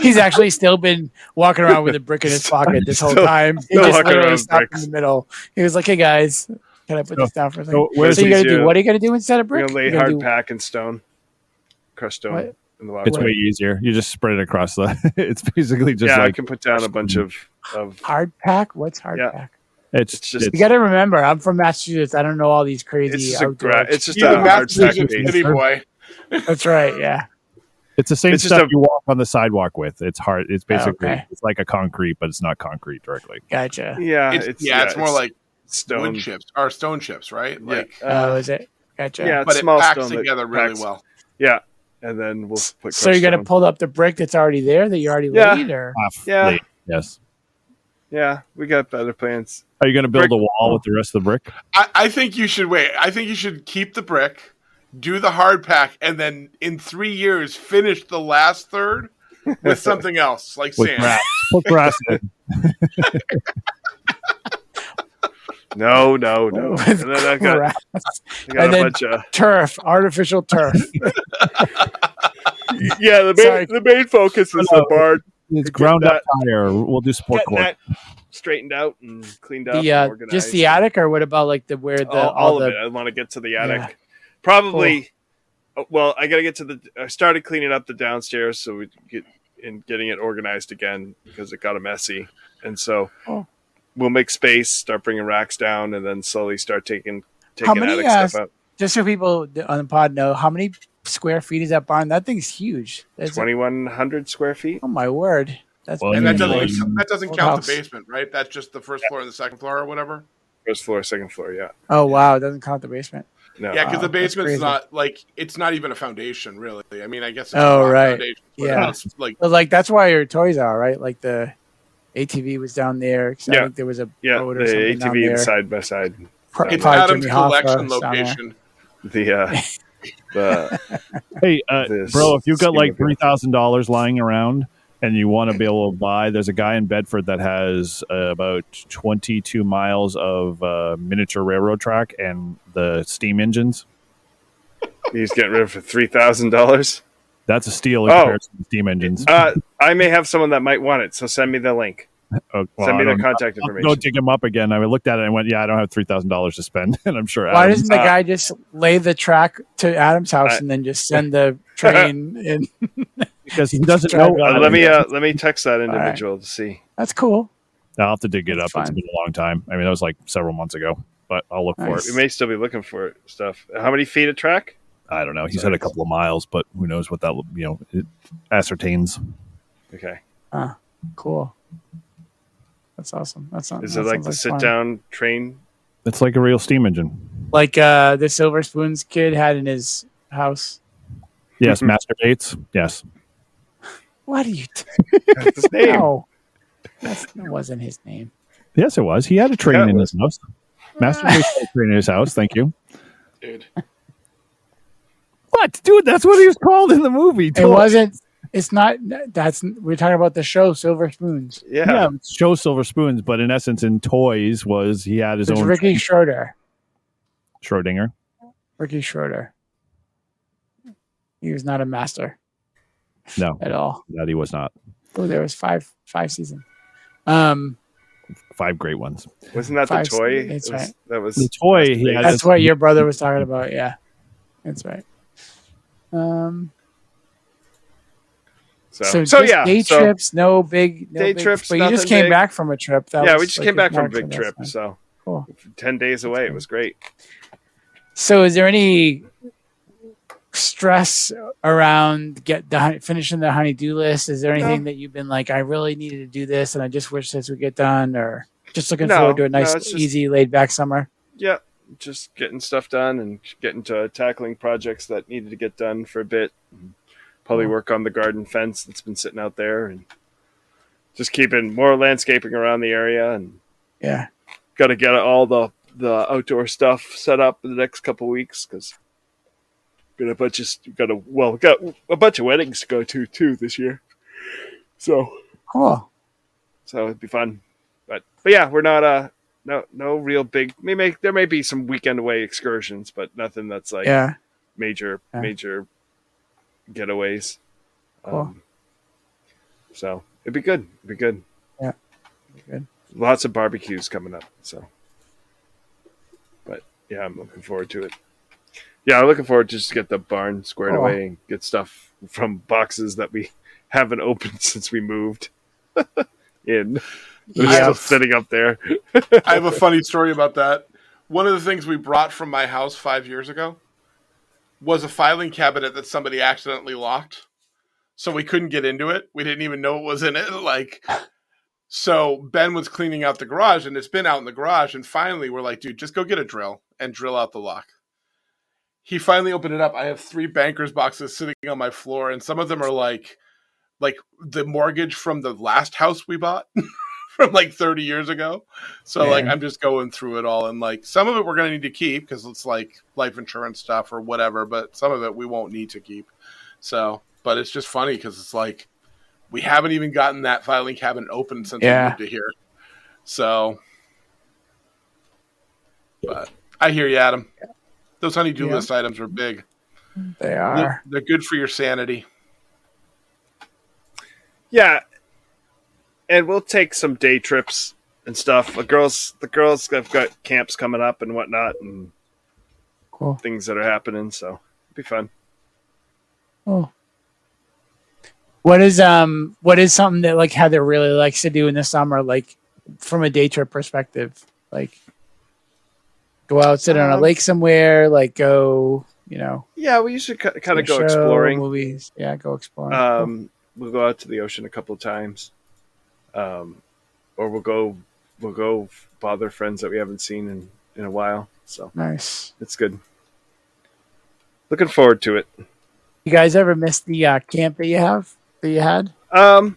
He's actually still been walking around with a brick in his pocket this whole still, time. He just literally stopped bricks. In the middle. He was like, "Hey guys, can I put so, this down for a second?" So, so you gotta do what are you gonna do instead of brick? You're gonna lay hard do... pack and stone, crushed stone. What? In the it's way easier. You just spread it across the. It's basically just yeah. Like I can put down a bunch of, of hard pack. What's hard yeah. pack? It's, it's just you got to remember. I'm from Massachusetts. I don't know all these crazy. It's, gra- it's just a Massachusetts city boy. That's right. Yeah, it's the same it's stuff a, you walk on the sidewalk with. It's hard. It's basically okay. It's like a concrete, but it's not concrete directly. Gotcha. Yeah, it's, it's yeah, yeah, it's, it's more it's like stone chips or stone chips, right? Like, yeah. uh, oh, is it? Gotcha. Yeah, it's but small it packs stone together really packs, well. Yeah, and then we'll put. So you're gonna pull up the brick that's already there that you already yeah. laid, or Half yeah, late. yes. Yeah, we got better plans. Are you going to build brick. a wall with the rest of the brick? I, I think you should wait. I think you should keep the brick, do the hard pack, and then in three years finish the last third with something else, like with sand. Brass. Put brass in. No, no, no. And then I got, I got and a then bunch of turf, artificial turf. Yeah, the main Sorry. the main focus is Hello. the barn. It's ground up tire. We'll do sport court. Straightened out and cleaned up. Yeah, uh, just the attic, or what about like the where the all, all, all of the... it? I want to get to the attic. Yeah. Probably. Cool. Well, I got to get to the. I started cleaning up the downstairs, so we get in getting it organized again because it got a messy, and so oh. we'll make space, start bringing racks down, and then slowly start taking taking many, attic uh, stuff out. Just so people on the pod know, how many square feet is that barn? That thing's huge. Twenty-one hundred square feet. Oh my word! That's well, and that doesn't that doesn't count house. The basement, right? That's just the first yeah. floor and the second floor or whatever. First floor, second floor, yeah. Oh wow, it doesn't count the basement. No. Yeah, because wow, the basement's not like it's not even a foundation, really. I mean, I guess. It's oh a right. Yeah. It's like, but, like that's why your toys are right. Like the A T V was down there. Yeah. I think there was a yeah. boat or the something A T V is side by side. It's Adam's collection location. The. Uh, the hey, uh, bro, if you've got like three thousand dollars lying around. And you want to be able to buy, there's a guy in Bedford that has uh, about twenty-two miles of uh, miniature railroad track and the steam engines. He's getting rid of it for three thousand dollars? That's a steal in oh. comparison to steam engines. Uh, I may have someone that might want it, so send me the link. Oh, well, send me the contact I'll information. Go dig him up again. I looked at it and went, yeah, I don't have three thousand dollars to spend. And I'm sure. Why Adam's, doesn't the uh, guy just lay the track to Adam's house I, and then just send the train in? Because he doesn't know. Uh, let me uh, let me text that individual right. to see. That's cool. I'll have to dig it That's up. Fine. It's been a long time. I mean, that was like several months ago, but I'll look nice. for it. We may still be looking for it, stuff. How many feet of track? I don't know. He's had a couple of miles, but who knows what that you know it ascertains. Okay. Ah, cool. That's awesome. That's not. Is that it like the like sit fun. down train? It's like a real steam engine. Like uh, the Silver Spoons kid had in his house. Yes, mm-hmm. masturbates. Yes. What are you doing? That's his name. No. That wasn't his name. Yes, it was. He had a train in his house. Master had a train in his house. Thank you. Dude. What? Dude, that's what he was called in the movie. Totally. It wasn't. It's not. That's We're talking about the show Silver Spoons. Yeah. yeah show Silver Spoons, but in essence, in toys, was he had his it's own. Ricky Schroeder. Schrodinger? Ricky Schroeder. He was not a master. No, at all. That he was not. Oh, there was five, five seasons. Um, five great ones. Wasn't that the toy? That's right. That was the toy. He had that's what your brother was talking about. Yeah, that's right. Um. So, so, so yeah, day so trips, no big no day big, trips. But you just came big. back from a trip. That yeah, was, we just like, came back from a big trip. Time. So cool. Ten days away, it was great. So, is there any stress around get the, finishing the honey-do list? Is there anything no. that you've been like, I really needed to do this, and I just wish this would get done, or just looking no, forward to a nice, no, just, easy, laid-back summer? Yeah, just getting stuff done and getting to tackling projects that needed to get done for a bit. Probably mm-hmm. work on the garden fence that's been sitting out there, and just keeping more landscaping around the area. And yeah, got to get all the the outdoor stuff set up in the next couple weeks because. Got a bunch of got a well got a bunch of weddings to go to too this year, so cool. So it'd be fun, but but yeah, we're not uh no no real big. We may there may be some weekend away excursions, but nothing that's like yeah. major yeah. major getaways. Cool. Um, so it'd be good. It'd be good. Yeah, it'd be good. Lots of barbecues coming up. So, but yeah, I'm looking forward to it. Yeah, I'm looking forward to just get the barn squared oh. away and get stuff from boxes that we haven't opened since we moved in. They're yes. still sitting up there. I have a funny story about that. One of the things we brought from my house five years ago was a filing cabinet that somebody accidentally locked. So we couldn't get into it. We didn't even know what was in it. Like, so Ben was cleaning out the garage, and it's been out in the garage. And finally, we're like, dude, just go get a drill and drill out the lock. He finally opened it up. I have three bankers boxes sitting on my floor, and some of them are like, like the mortgage from the last house we bought from like thirty years ago. So Man. like, I'm just going through it all. And like some of it we're going to need to keep because it's like life insurance stuff or whatever, but some of it we won't need to keep. So, but it's just funny because it's like, we haven't even gotten that filing cabinet open since yeah. we moved to here. So, but I hear you, Adam. Yeah. Those honey-do yeah. list items are big. They are. They're, they're good for your sanity. Yeah, and we'll take some day trips and stuff. The girls, the girls have got camps coming up and whatnot, and cool things that are happening. So it'll be fun. Oh, what is um, what is something that like Heather really likes to do in the summer, like from a day trip perspective, like. Go out, sit on a um, lake somewhere, like go, you know. Yeah, we usually c- kind of go show, exploring. Movies. Yeah, go exploring. Um, we'll go out to the ocean a couple of times. um, or we'll go we'll go bother friends that we haven't seen in, in a while. So nice, it's good. Looking forward to it. You guys ever missed the uh, camp that you have that you had? Um,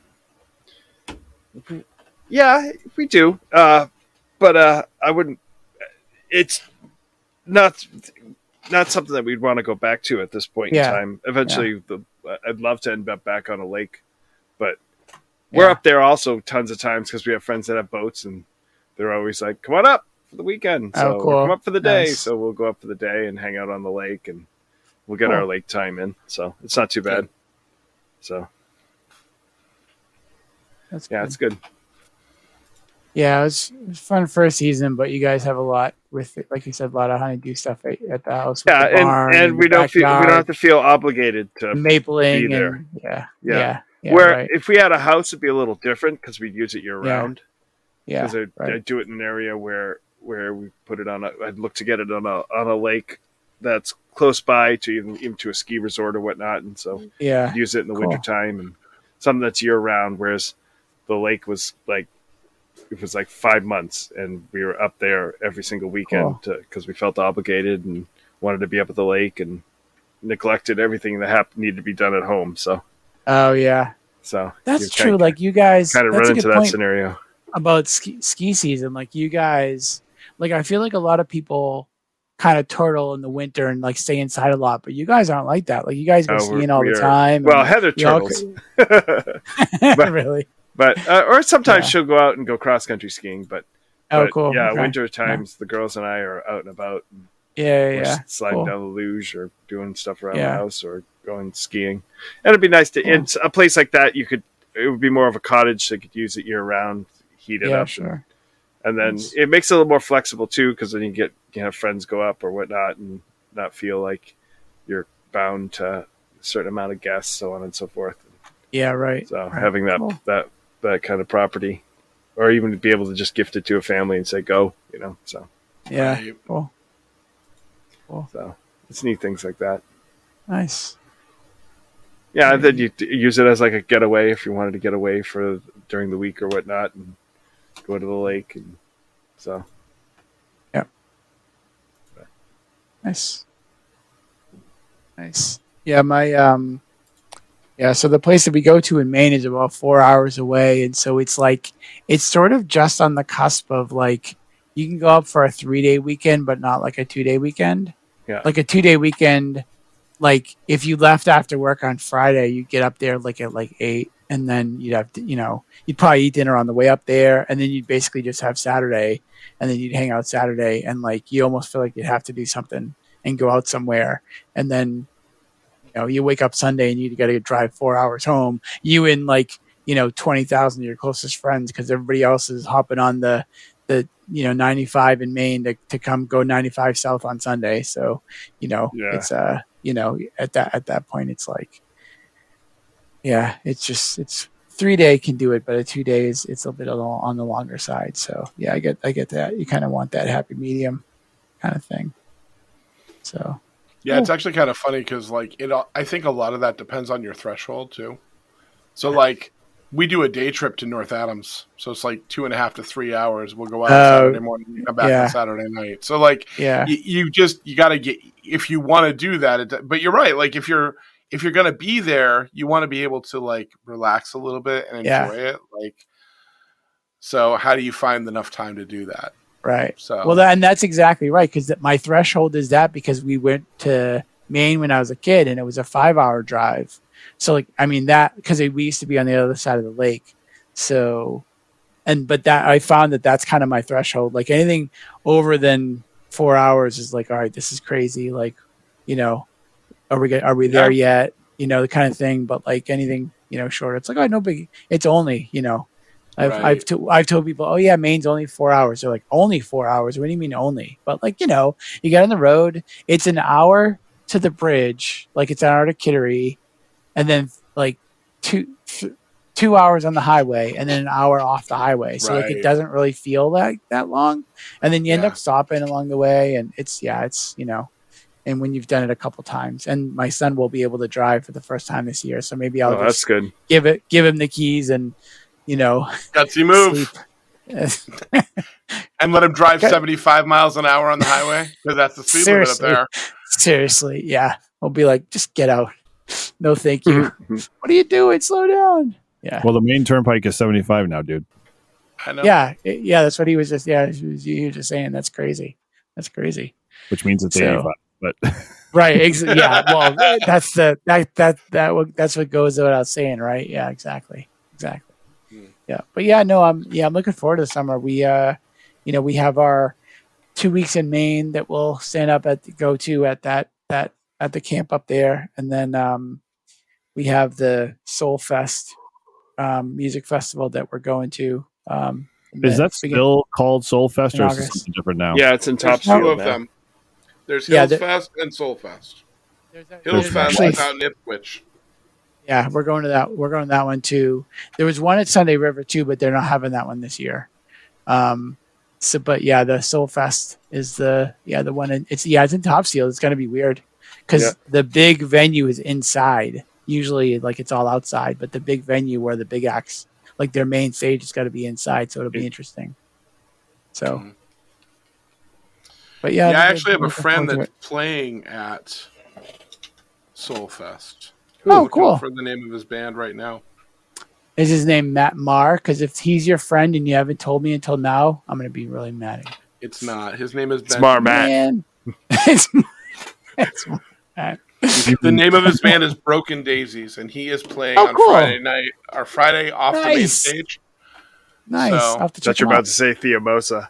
yeah, we do. Uh, but uh, I wouldn't. It's not not something that we'd want to go back to at this point yeah. in time. Eventually, yeah. the, I'd love to end up back on a lake, but we're yeah. up there also tons of times because we have friends that have boats, and they're always like, "Come on up for the weekend." So oh, cool. Come up for the day. Nice. So we'll go up for the day and hang out on the lake and. We'll get cool. our lake time in, so it's not too bad. So, that's yeah, good. It's good. Yeah, it was, it was fun for a season, but you guys have a lot with it. Like you said, a lot of honeydew stuff at, at the house. Yeah, the and, and we don't feel, we don't have to feel obligated to mapling. Be there. And, yeah, yeah, yeah, yeah. Where right. if we had a house, it'd be a little different because we'd use it year round. Yeah, because yeah, I right. do it in an area where where we put it on. A, I'd look to get it on a on a lake that's close by to even, even to a ski resort or whatnot. And so yeah, use it in the cool. winter time and something that's year round. Whereas the lake was like, it was like five months and we were up there every single weekend cool. to, cause we felt obligated and wanted to be up at the lake and neglected everything that happened, needed to be done at home. So, oh yeah. So that's true. Kind of, like you guys kind of run into that scenario about ski, ski season. Like you guys, like, I feel like a lot of people kind of turtle in the winter and like stay inside a lot, but you guys aren't like that. Like you guys go oh, skiing all the time. Well, Heather turtles, but, really. But uh, or sometimes yeah. she'll go out and go cross country skiing. But oh, but, cool. Yeah, okay. Winter times yeah. the girls and I are out and about. And yeah, yeah. Sliding cool. down the luge or doing stuff around yeah. the house or going skiing. And it'd be nice to cool. in a place like that. You could. It would be more of a cottage. So you could use it year round, heat it yeah, up. Sure. And, And then nice. It makes it a little more flexible too, because then you get you have friends go up or whatnot, and not feel like you're bound to a certain amount of guests, so on and so forth. Yeah, right. So right. having that cool. that that kind of property, or even to be able to just gift it to a family and say go, you know. So yeah, right. cool. cool. So it's neat things like that. Nice. Yeah, right. Then you use it as like a getaway if you wanted to get away for during the week or whatnot. And, go to the lake, and so yeah, nice, nice. Yeah, my um, yeah. So the place that we go to in Maine is about four hours away, and so it's like it's sort of just on the cusp of like you can go up for a three day weekend, but not like a two day weekend. Yeah, like a two day weekend. Like if you left after work on Friday, you get up there like at like eight. And then you'd have to, you know, you'd probably eat dinner on the way up there. And then you'd basically just have Saturday and then you'd hang out Saturday. And like, you almost feel like you'd have to do something and go out somewhere. And then, you know, you wake up Sunday and you got to drive four hours home. You and like, you know, twenty thousand of your closest friends, because everybody else is hopping on the, the, you know, ninety-five in Maine to, to come go ninety-five south on Sunday. So, you know, yeah. it's, uh, you know, at that, at that point, it's like, yeah, it's just it's three day can do it, but a two day is it's a bit on the longer side. So yeah, I get I get that. You kind of want that happy medium kind of thing. So yeah, cool. It's actually kind of funny because like it, I think a lot of that depends on your threshold too. So yeah. like we do a day trip to North Adams, so it's like two and a half to three hours. We'll go out uh, Saturday morning, and come back yeah. on Saturday night. So like yeah, y- you just you got to get if you want to do that. It, but you're right, like if you're. If you're going to be there, you want to be able to like relax a little bit and enjoy yeah. it. Like, so how do you find enough time to do that? Right. So, well, that, and that's exactly right. Cause that, my threshold is that because we went to Maine when I was a kid and it was a five hour drive. So like, I mean that, cause it, we used to be on the other side of the lake. So, and, but that I found that that's kind of my threshold. Like anything over than four hours is like, all right, this is crazy. Like, you know, Are we are we there yeah. yet? You know, the kind of thing. But like anything, you know, shorter, it's like, oh, no big. It's only, you know, I've right. I've to, I've told people, oh yeah, Maine's only four hours. They're like, only four hours. What do you mean only? But like, you know, you get on the road. It's an hour to the bridge. Like it's an hour to Kittery, and then like two th- two hours on the highway, and then an hour off the highway. So right. like it doesn't really feel like that long. And then you end yeah. up stopping along the way, and it's yeah, it's you know. And when you've done it a couple times, and my son will be able to drive for the first time this year, so maybe I'll oh, just that's good. give it, give him the keys, and you know, gutsy move. And let him drive seventy-five miles an hour on the highway, because that's the speed limit up there. Seriously, yeah. I'll be like, just get out. No, thank you. Mm-hmm. What are you doing? Slow down. Yeah. Well, the main turnpike is seventy-five now, dude. I know. Yeah, it, yeah. That's what he was just. Yeah, he was, he was just saying that's crazy. That's crazy. Which means it's so, eighty-five. But right. Ex- yeah. Well, that's the that that that that's what goes without saying, right? Yeah. Exactly. Exactly. Hmm. Yeah. But yeah, no, I'm yeah, I'm looking forward to the summer. We, uh, you know, we have our two weeks in Maine that we'll stand up at the, go to at that that at the camp up there, and then um, we have the Soulfest um, music festival that we're going to. Um, is that still called Soulfest, or is it something different now? Yeah, it's in Topsl. Two of them. There's Hills yeah, Fest and Soulfest. Hills Fest is out in Ipswich. Yeah, we're going to that. We're going to that one too. There was one at Sunday River too, but they're not having that one this year. Um, so, but yeah, the Soulfest is the yeah the one. In, it's yeah, it's in Topsl. It's going to be weird because yeah. the big venue is inside. Usually, like it's all outside, but the big venue where the big acts. Like their main stage has got to be inside, so it'll be interesting. So, but yeah, yeah I actually have a friend that's playing at Soulfest. Oh, cool! For the name of his band right now, is his name Matt Marr? Because if he's your friend and you haven't told me until now, I'm going to be really mad at you. It's not. His name is Ben. It's Mar Matt. It's, it's Matt. The name of his band is Broken Daisies, and he is playing oh, on cool. Friday night, or Friday off nice. the main stage. Nice. So, I thought you're about out. to say Theomosa.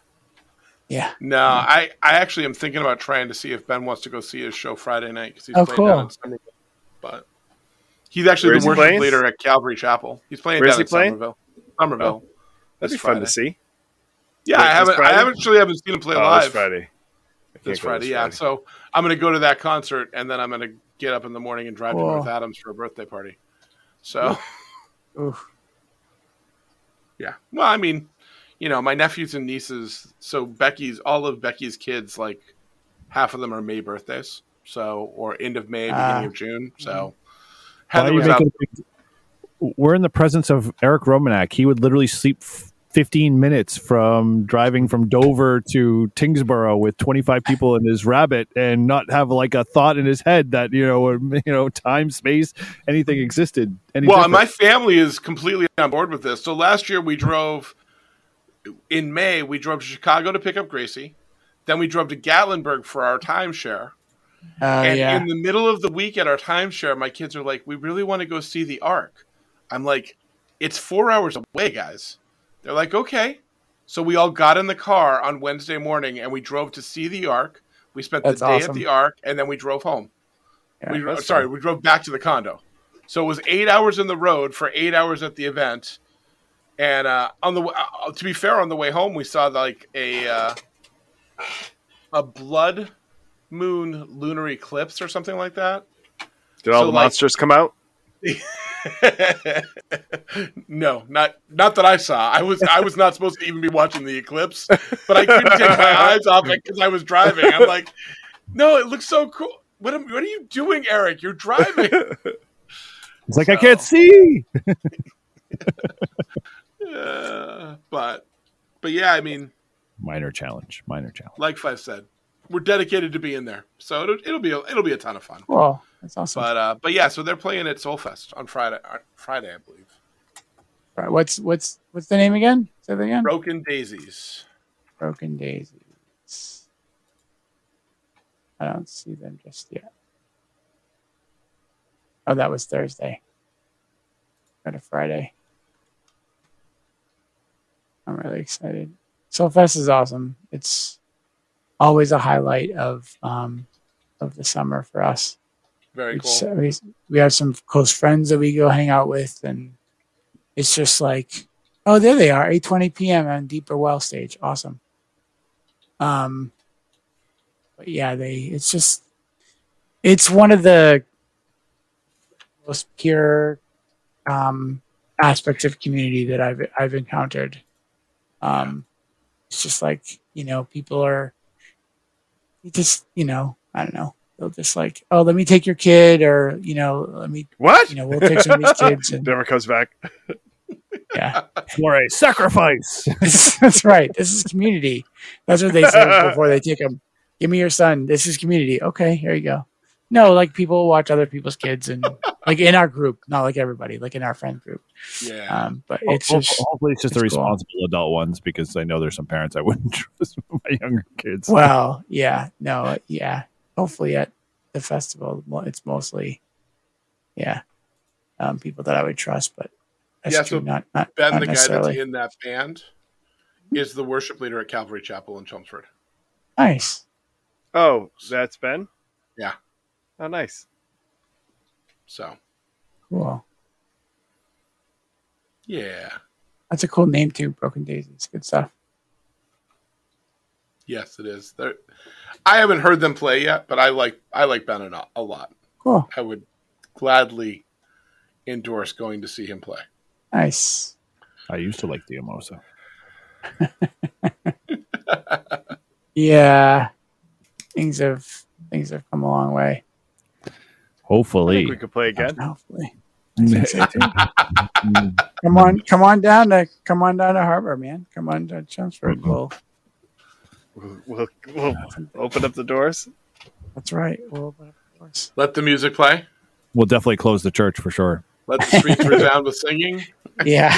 Yeah. No, yeah. I, I actually am thinking about trying to see if Ben wants to go see his show Friday night because he's oh, playing cool. down in Somerville. But he's actually the worship leader at Calvary Chapel. He's playing Where down he in playing? Somerville. Somerville. Oh, that'd be Friday. fun to see. Yeah, like I haven't. Friday? I haven't actually haven't seen him play oh, live. This Friday. This Friday, this Friday, yeah. So I'm going to go to that concert, and then I'm going to get up in the morning and drive Whoa. to North Adams for a birthday party. So, Oof. yeah. Well, I mean, you know, my nephews and nieces. So Becky's, all of Becky's kids, like half of them are May birthdays, so or end of May, beginning uh, of June. So, Heather was out. We're in the presence of Eric Romanek. He would literally sleep. F- fifteen minutes from driving from Dover to Tingsboro with twenty-five people in his rabbit and not have like a thought in his head that, you know, you know, time, space, anything existed. Any well, different. My family is completely on board with this. So last year we drove in May, we drove to Chicago to pick up Gracie. Then we drove to Gatlinburg for our timeshare. Uh, and yeah. in the middle of the week at our timeshare, my kids are like, we really want to go see the Ark. I'm like, it's four hours away, guys. They're like, okay. So we all got in the car on Wednesday morning and we drove to see the Ark. We spent that's the day awesome. at the Ark and then we drove home. Yeah, we, sorry, fun. we drove back to the condo. So it was eight hours in the road for eight hours at the event. And uh, on the uh, to be fair, on the way home, we saw like a uh, a blood moon lunar eclipse or something like that. Did all so, the like, monsters come out? no, not not that I saw. I was I was not supposed to even be watching the eclipse, but I couldn't take my eyes off it because I was driving. I'm like, no, it looks so cool. What am, what are you doing, Eric? You're driving. It's like so. I can't see. uh, but but yeah, I mean, minor challenge, minor challenge. Like Fife said, we're dedicated to being there, so it'll, it'll be a, it'll be a ton of fun. Well. That's awesome. But uh, but yeah, so they're playing at Soulfest on Friday. On Friday, I believe. Right. What's what's what's the name again? Say that again. Broken Daisies. Broken Daisies. I don't see them just yet. Oh, that was Thursday. Got a Friday. I'm really excited. Soulfest is awesome. It's always a highlight of um, of the summer for us. Very cool. It's, we, we have some close friends that we go hang out with, and it's just like, oh, there they are, eight twenty p.m. on Deeper Well stage. Awesome. Um, but yeah, they. It's just, it's one of the most pure um, aspects of community that I've I've encountered. Um, it's just like, you know, people are, just you know, I don't know. They'll just like, oh, let me take your kid, or you know, let me what? You know, we'll take some of these kids. And, never comes back. Yeah. For a sacrifice. That's right. This is community. That's what they say before they take them. Give me your son. This is community. Okay, here you go. No, like people watch other people's kids and like in our group, not like everybody, like in our friend group. Yeah. Um, but it's hopefully, just, hopefully it's just it's the responsible cool. adult ones, because I know there's some parents I wouldn't trust with my younger kids. Well, yeah, no, yeah. Hopefully at the festival, it's mostly, yeah, um, people that I would trust, but that's yeah, true. So not, not, Ben, not the guy that's in that band, is the worship leader at Calvary Chapel in Chelmsford. Nice. Oh, that's Ben? Yeah. Oh, nice. So. Cool. Yeah. That's a cool name, too, Broken Daisies. Good stuff. Yes, it is. They're, I haven't heard them play yet, but I like I like Ben a, a lot. Cool. I would gladly endorse going to see him play. Nice. I used to like the Mimosa. Yeah. Things have things have come a long way. Hopefully. I think we could play again. Hopefully. come on come on down to come on down to Harbor, man. Come on to Chelmsford. Mm-hmm. We'll, we'll, we'll open up the doors. That's right. We'll open up the doors. Let the music play. We'll definitely close the church for sure. Let the streets resound with singing. Yeah.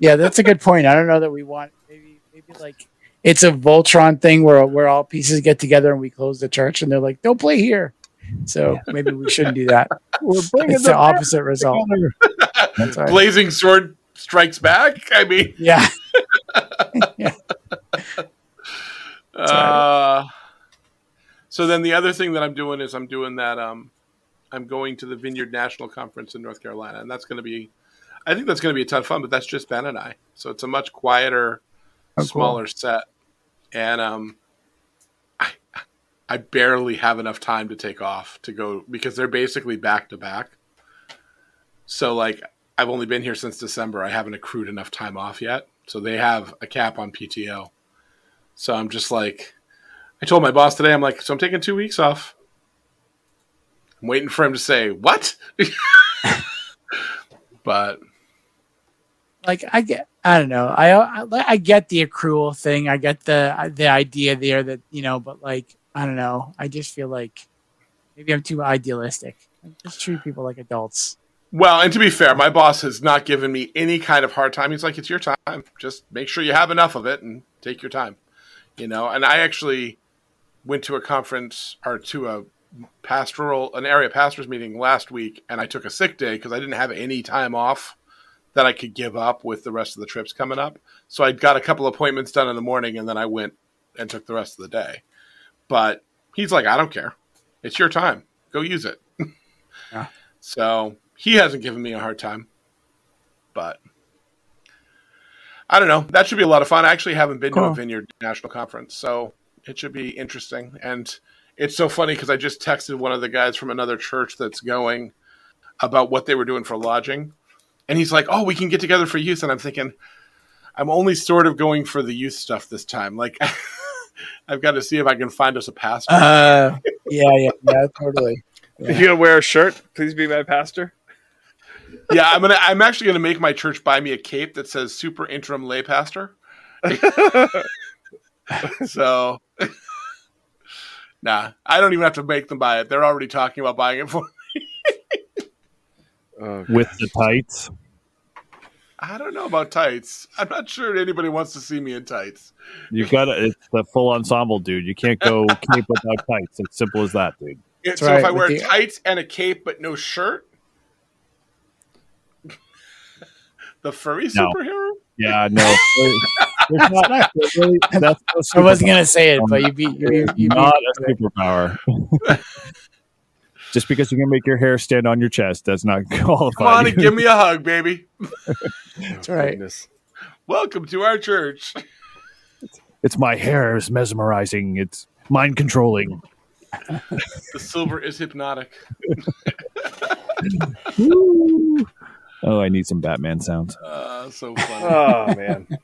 Yeah, that's a good point. I don't know that we want maybe maybe like it's a Voltron thing where where all pieces get together and we close the church and they're like, don't play here. So yeah. Maybe we shouldn't do that. We're bringing it's the, the opposite result. That's right. Blazing Sword Strikes Back. I mean, yeah. yeah. Uh, so then the other thing that I'm doing is I'm doing that. Um, I'm going to the Vineyard National Conference in North Carolina, and that's going to be, I think that's going to be a ton of fun. But that's just Ben and I, so it's a much quieter, oh, smaller cool. set. And um, I I barely have enough time to take off to go because they're basically back to back. So like I've only been here since December. I haven't accrued enough time off yet. So they have a cap on P T O. So I'm just like, I told my boss today, I'm like, so I'm taking two weeks off. I'm waiting for him to say, what? But. Like I get, I don't know. I, I I get the accrual thing. I get the the idea there that you know, but like I don't know. I just feel like maybe I'm too idealistic. I just treat people like adults. Well, and to be fair, my boss has not given me any kind of hard time. He's like, it's your time. Just make sure you have enough of it and take your time, you know. And I actually went to a conference or to a pastoral an area pastors meeting last week, and I took a sick day because I didn't have any time off that I could give up with the rest of the trips coming up. So I got a couple appointments done in the morning and then I went and took the rest of the day. But he's like, I don't care. It's your time. Go use it. Yeah. So he hasn't given me a hard time, but I don't know. That should be a lot of fun. I actually haven't been cool. to a Vineyard National Conference, so it should be interesting. And it's so funny because I just texted one of the guys from another church that's going about what they were doing for lodging. And he's like, oh, we can get together for youth. And I'm thinking, I'm only sort of going for the youth stuff this time. Like, I've got to see if I can find us a pastor. Uh, yeah, yeah, yeah, totally. Yeah. You gonna wear a shirt? Please be my pastor. Yeah, I'm gonna. I'm actually gonna make my church buy me a cape that says "Super Interim Lay Pastor." So, nah, I don't even have to make them buy it. They're already talking about buying it for me. Okay. With the tights? I don't know about tights. I'm not sure anybody wants to see me in tights. You got it. It's the full ensemble, dude. You can't go cape without tights. It's simple as that, dude. That's so right. If I wear the tights and a cape but no shirt, the furry no. superhero? Yeah, no. It's not, it's really, that's no I wasn't gonna say it, but you beat you. you, you not beat a superpower. Just because you can make your hair stand on your chest does not qualify. Come on and give me a hug, baby. That's right. Goodness. Welcome to our church. It's my hair is mesmerizing. It's mind controlling. The silver is hypnotic. Oh, I need some Batman sounds. Uh, so funny. Oh, man.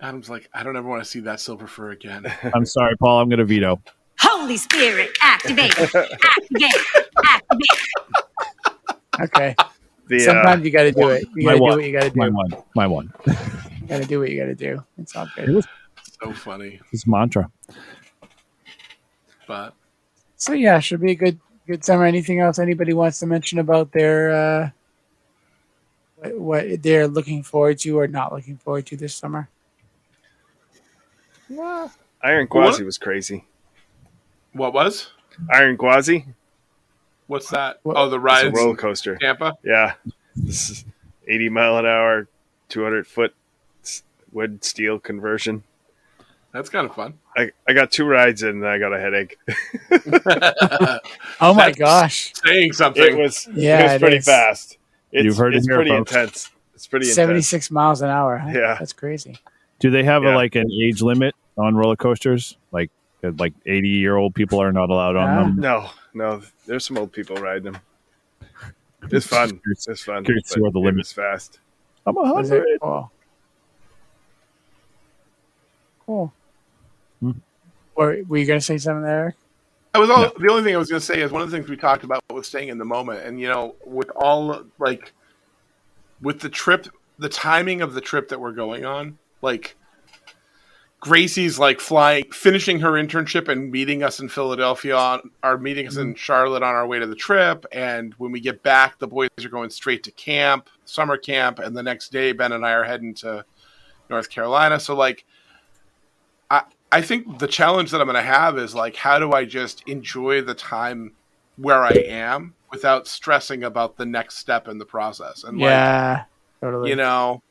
Adam's like, I don't ever want to see that silver fur again. I'm sorry, Paul. I'm going to veto. Holy Spirit, activate, activate, activate. Okay. The, Sometimes uh, you got to do it. You got to do what you got to do. My one. My one. You got to do what you got to do. It's all good. It was so funny. This mantra. But so yeah, should be a good good summer. Anything else anybody wants to mention about their uh, what, what they're looking forward to or not looking forward to this summer? Yeah. Iron Quasi what? was crazy. What was? Iron Quasi. What's that? What? Oh, the rides. It's a roller coaster. Tampa. Yeah, this is eighty mile an hour, two hundred foot wood steel conversion. That's kind of fun. I, I got two rides in and I got a headache. Oh my That's gosh. Saying something. It was, yeah, it was it pretty is. fast. It's, You've heard it's it here, pretty folks. intense. It's pretty intense. seventy-six miles an hour. Huh? Yeah. That's crazy. Do they have yeah. a, like an age limit on roller coasters? Like like eighty-year-old people are not allowed on ah. them? No. No. There's some old people riding them. It's fun. It's fun. Curious to see where the limit is fast. I'm one hundred. Cool. Cool. Hmm. Or were you going to say something there? I was all, no. The only thing I was going to say is one of the things we talked about was staying in the moment. And, you know, with all like with the trip, the timing of the trip that we're going on, like Gracie's like flying, finishing her internship and meeting us in Philadelphia on our meeting us mm-hmm. in Charlotte on our way to the trip. And when we get back, the boys are going straight to camp, summer camp. And the next day, Ben and I are heading to North Carolina. So like, I, I think the challenge that I'm going to have is like, how do I just enjoy the time where I am without stressing about the next step in the process? And yeah, like, totally. You know,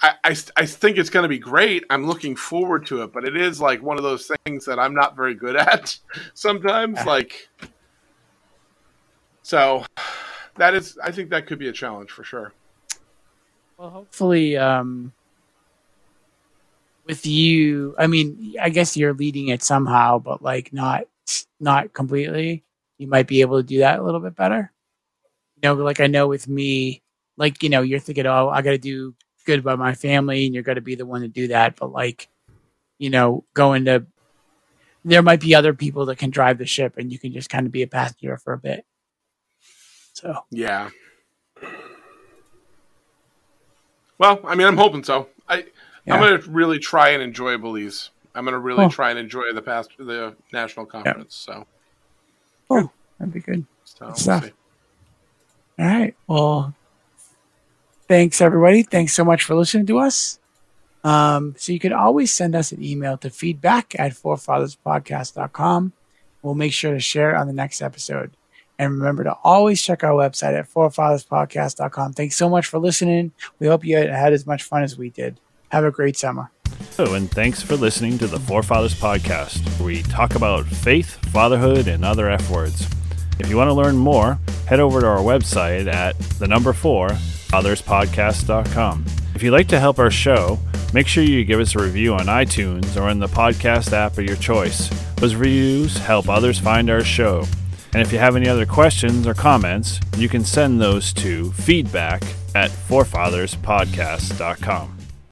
I, I, I think it's going to be great. I'm looking forward to it, but it is like one of those things that I'm not very good at sometimes. Like, so that is, I think that could be a challenge for sure. Well, hopefully, um, with you, I mean, I guess you're leading it somehow, but like not not completely. You might be able to do that a little bit better. You know, like I know with me, like, you know, you're thinking, oh, I got to do good by my family, and you're going to be the one to do that. But like, you know, going to, there might be other people that can drive the ship and you can just kind of be a passenger for a bit. So. Yeah. Well, I mean, I'm hoping so. I, Yeah. I'm going to really try and enjoy Belize. I'm going to really oh. try and enjoy the past the national conference. Yeah. So, oh, that'd be good. So, good stuff. All right. Well, thanks everybody. Thanks so much for listening to us. Um, so you can always send us an email to feedback at four fathers podcast dot com. We'll make sure to share it on the next episode. And remember to always check our website at four fathers podcast dot com. Thanks so much for listening. We hope you had as much fun as we did. Have a great summer. Oh, and thanks for listening to the four Fathers Podcast, where we talk about faith, fatherhood, and other F words. If you want to learn more, head over to our website at the number four, fathers podcast dot com. If you'd like to help our show, make sure you give us a review on iTunes or in the podcast app of your choice. Those reviews help others find our show. And if you have any other questions or comments, you can send those to feedback at four fathers podcast dot com.